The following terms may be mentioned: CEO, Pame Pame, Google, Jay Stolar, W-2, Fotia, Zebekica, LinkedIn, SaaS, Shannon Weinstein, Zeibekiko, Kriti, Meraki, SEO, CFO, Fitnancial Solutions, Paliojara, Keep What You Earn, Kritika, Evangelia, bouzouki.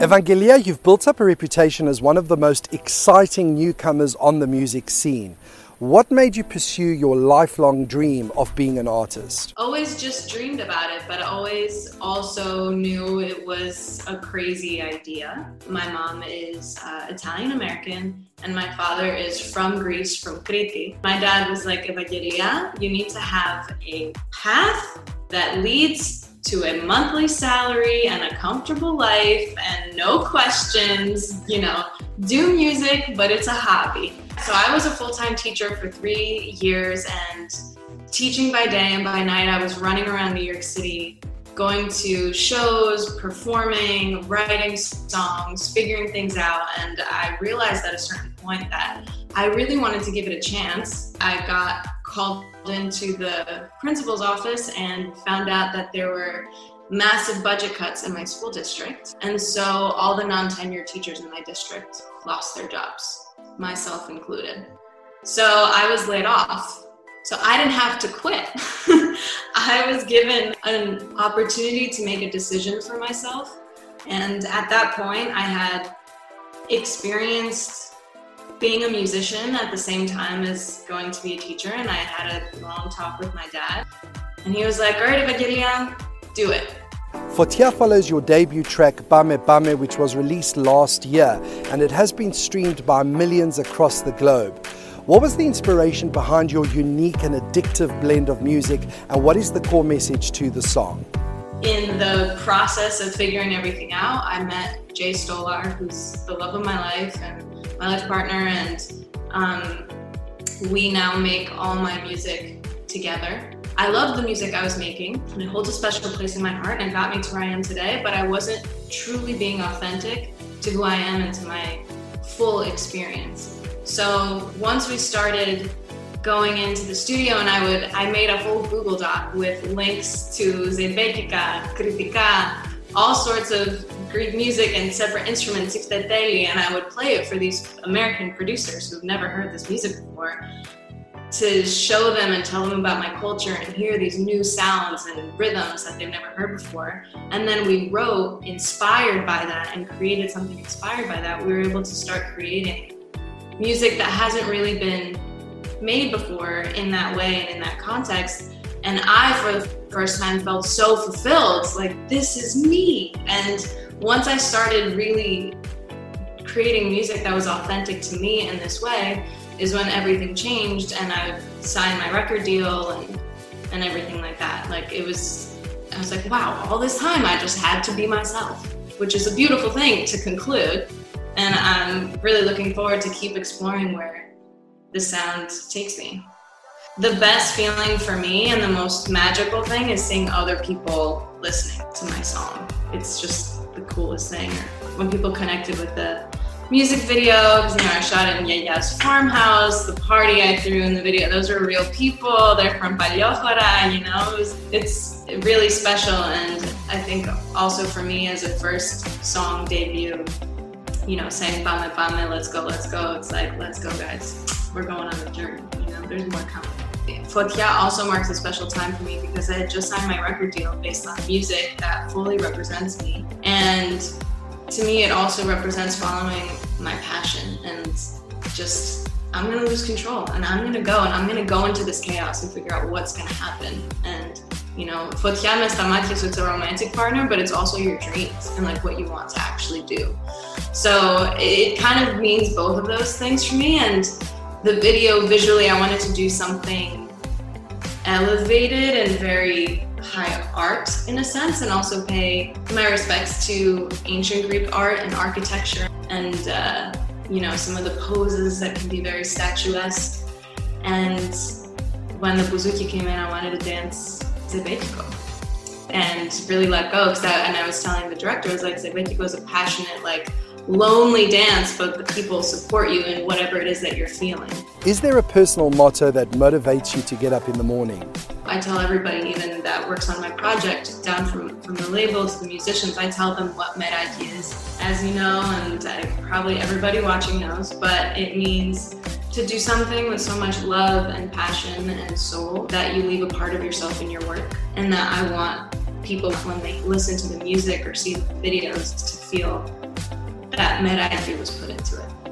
Evangelia, you've built up a reputation as one of the most exciting newcomers on the music scene. What made you pursue your lifelong dream of being an artist? Always just dreamed about it, but always also knew it was a crazy idea. My mom is Italian-American and my father is from Greece, from Kriti. My dad was like, Evangelia, you need to have a path that leads to a monthly salary and a comfortable life and no questions, you know, do music, but it's a hobby. So I was a full-time teacher for 3 years and teaching by day and by night. I was running around New York City, going to shows, performing, writing songs, figuring things out. And I realized at a certain point that I really wanted to give it a chance. I got called into the principal's office and found out that there were massive budget cuts in my school district. And so all the non-tenured teachers in my district lost their jobs, myself included. So I was laid off. So I didn't have to quit. I was given an opportunity to make a decision for myself. And at that point, I had experienced being a musician at the same time as going to be a teacher, and I had a long talk with my dad, and he was like, all right, Evangelia, do it. Fotia follows your debut track, Pame Pame, which was released last year, and it has been streamed by millions across the globe. What was the inspiration behind your unique and addictive blend of music, and what is the core message to the song? In the process of figuring everything out, I met Jay Stolar, who's the love of my life and my life partner, and we now make all my music together. I loved the music I was making, and it holds a special place in my heart and got me to where I am today, but I wasn't truly being authentic to who I am and to my full experience. So once we started going into the studio, and I made a whole Google Doc with links to Zebekica, Kritika, all sorts of Greek music and separate instruments, and I would play it for these American producers who've never heard this music before, to show them and tell them about my culture and hear these new sounds and rhythms that they've never heard before. And then we wrote inspired by that and created something inspired by that. We were able to start creating music that hasn't really been made before in that way and in that context. And I, for the first time, felt so fulfilled, like, this is me. And once I started really creating music that was authentic to me in this way is when everything changed, and I signed my record deal and everything like that. Like, I was like, wow, all this time I just had to be myself, which is a beautiful thing to conclude. And I'm really looking forward to keep exploring where the sound takes me. The best feeling for me and the most magical thing is seeing other people listening to my song. It's just the coolest thing. When people connected with the music video, because, you know, I shot it in Yaya's farmhouse, the party I threw in the video, those are real people, they're from Paliojara, you know, it's really special. And I think also for me as a first song debut, you know, saying Pame Pame, let's go, it's like, let's go guys, we're going on a journey, you know, there's more coming. Fotia also marks a special time for me because I had just signed my record deal based on music that fully represents me. And to me, it also represents following my passion and just, I'm gonna lose control and I'm gonna go into this chaos and figure out what's gonna happen. And, you know, Fotia me stamatis, so it's a romantic partner, but it's also your dreams and like what you want to actually do. So it kind of means both of those things for me. And the video visually, I wanted to do something elevated and very high art in a sense, and also pay my respects to ancient Greek art and architecture and, you know, some of the poses that can be very statuesque. And when the bouzouki came in, I wanted to dance Zeibekiko and really let go. And I was telling the director, I was like, Zeibekiko is a passionate, like, lonely dance, but the people support you in whatever it is that you're feeling. Is there a personal motto that motivates you to get up in the morning? I tell everybody, even that works on my project, down from the label to the musicians, I tell them what Meraki is. As you know, and probably everybody watching knows, but it means to do something with so much love and passion and soul that you leave a part of yourself in your work, and that I want people, when they listen to the music or see the videos, to feel that Meraki was put into it.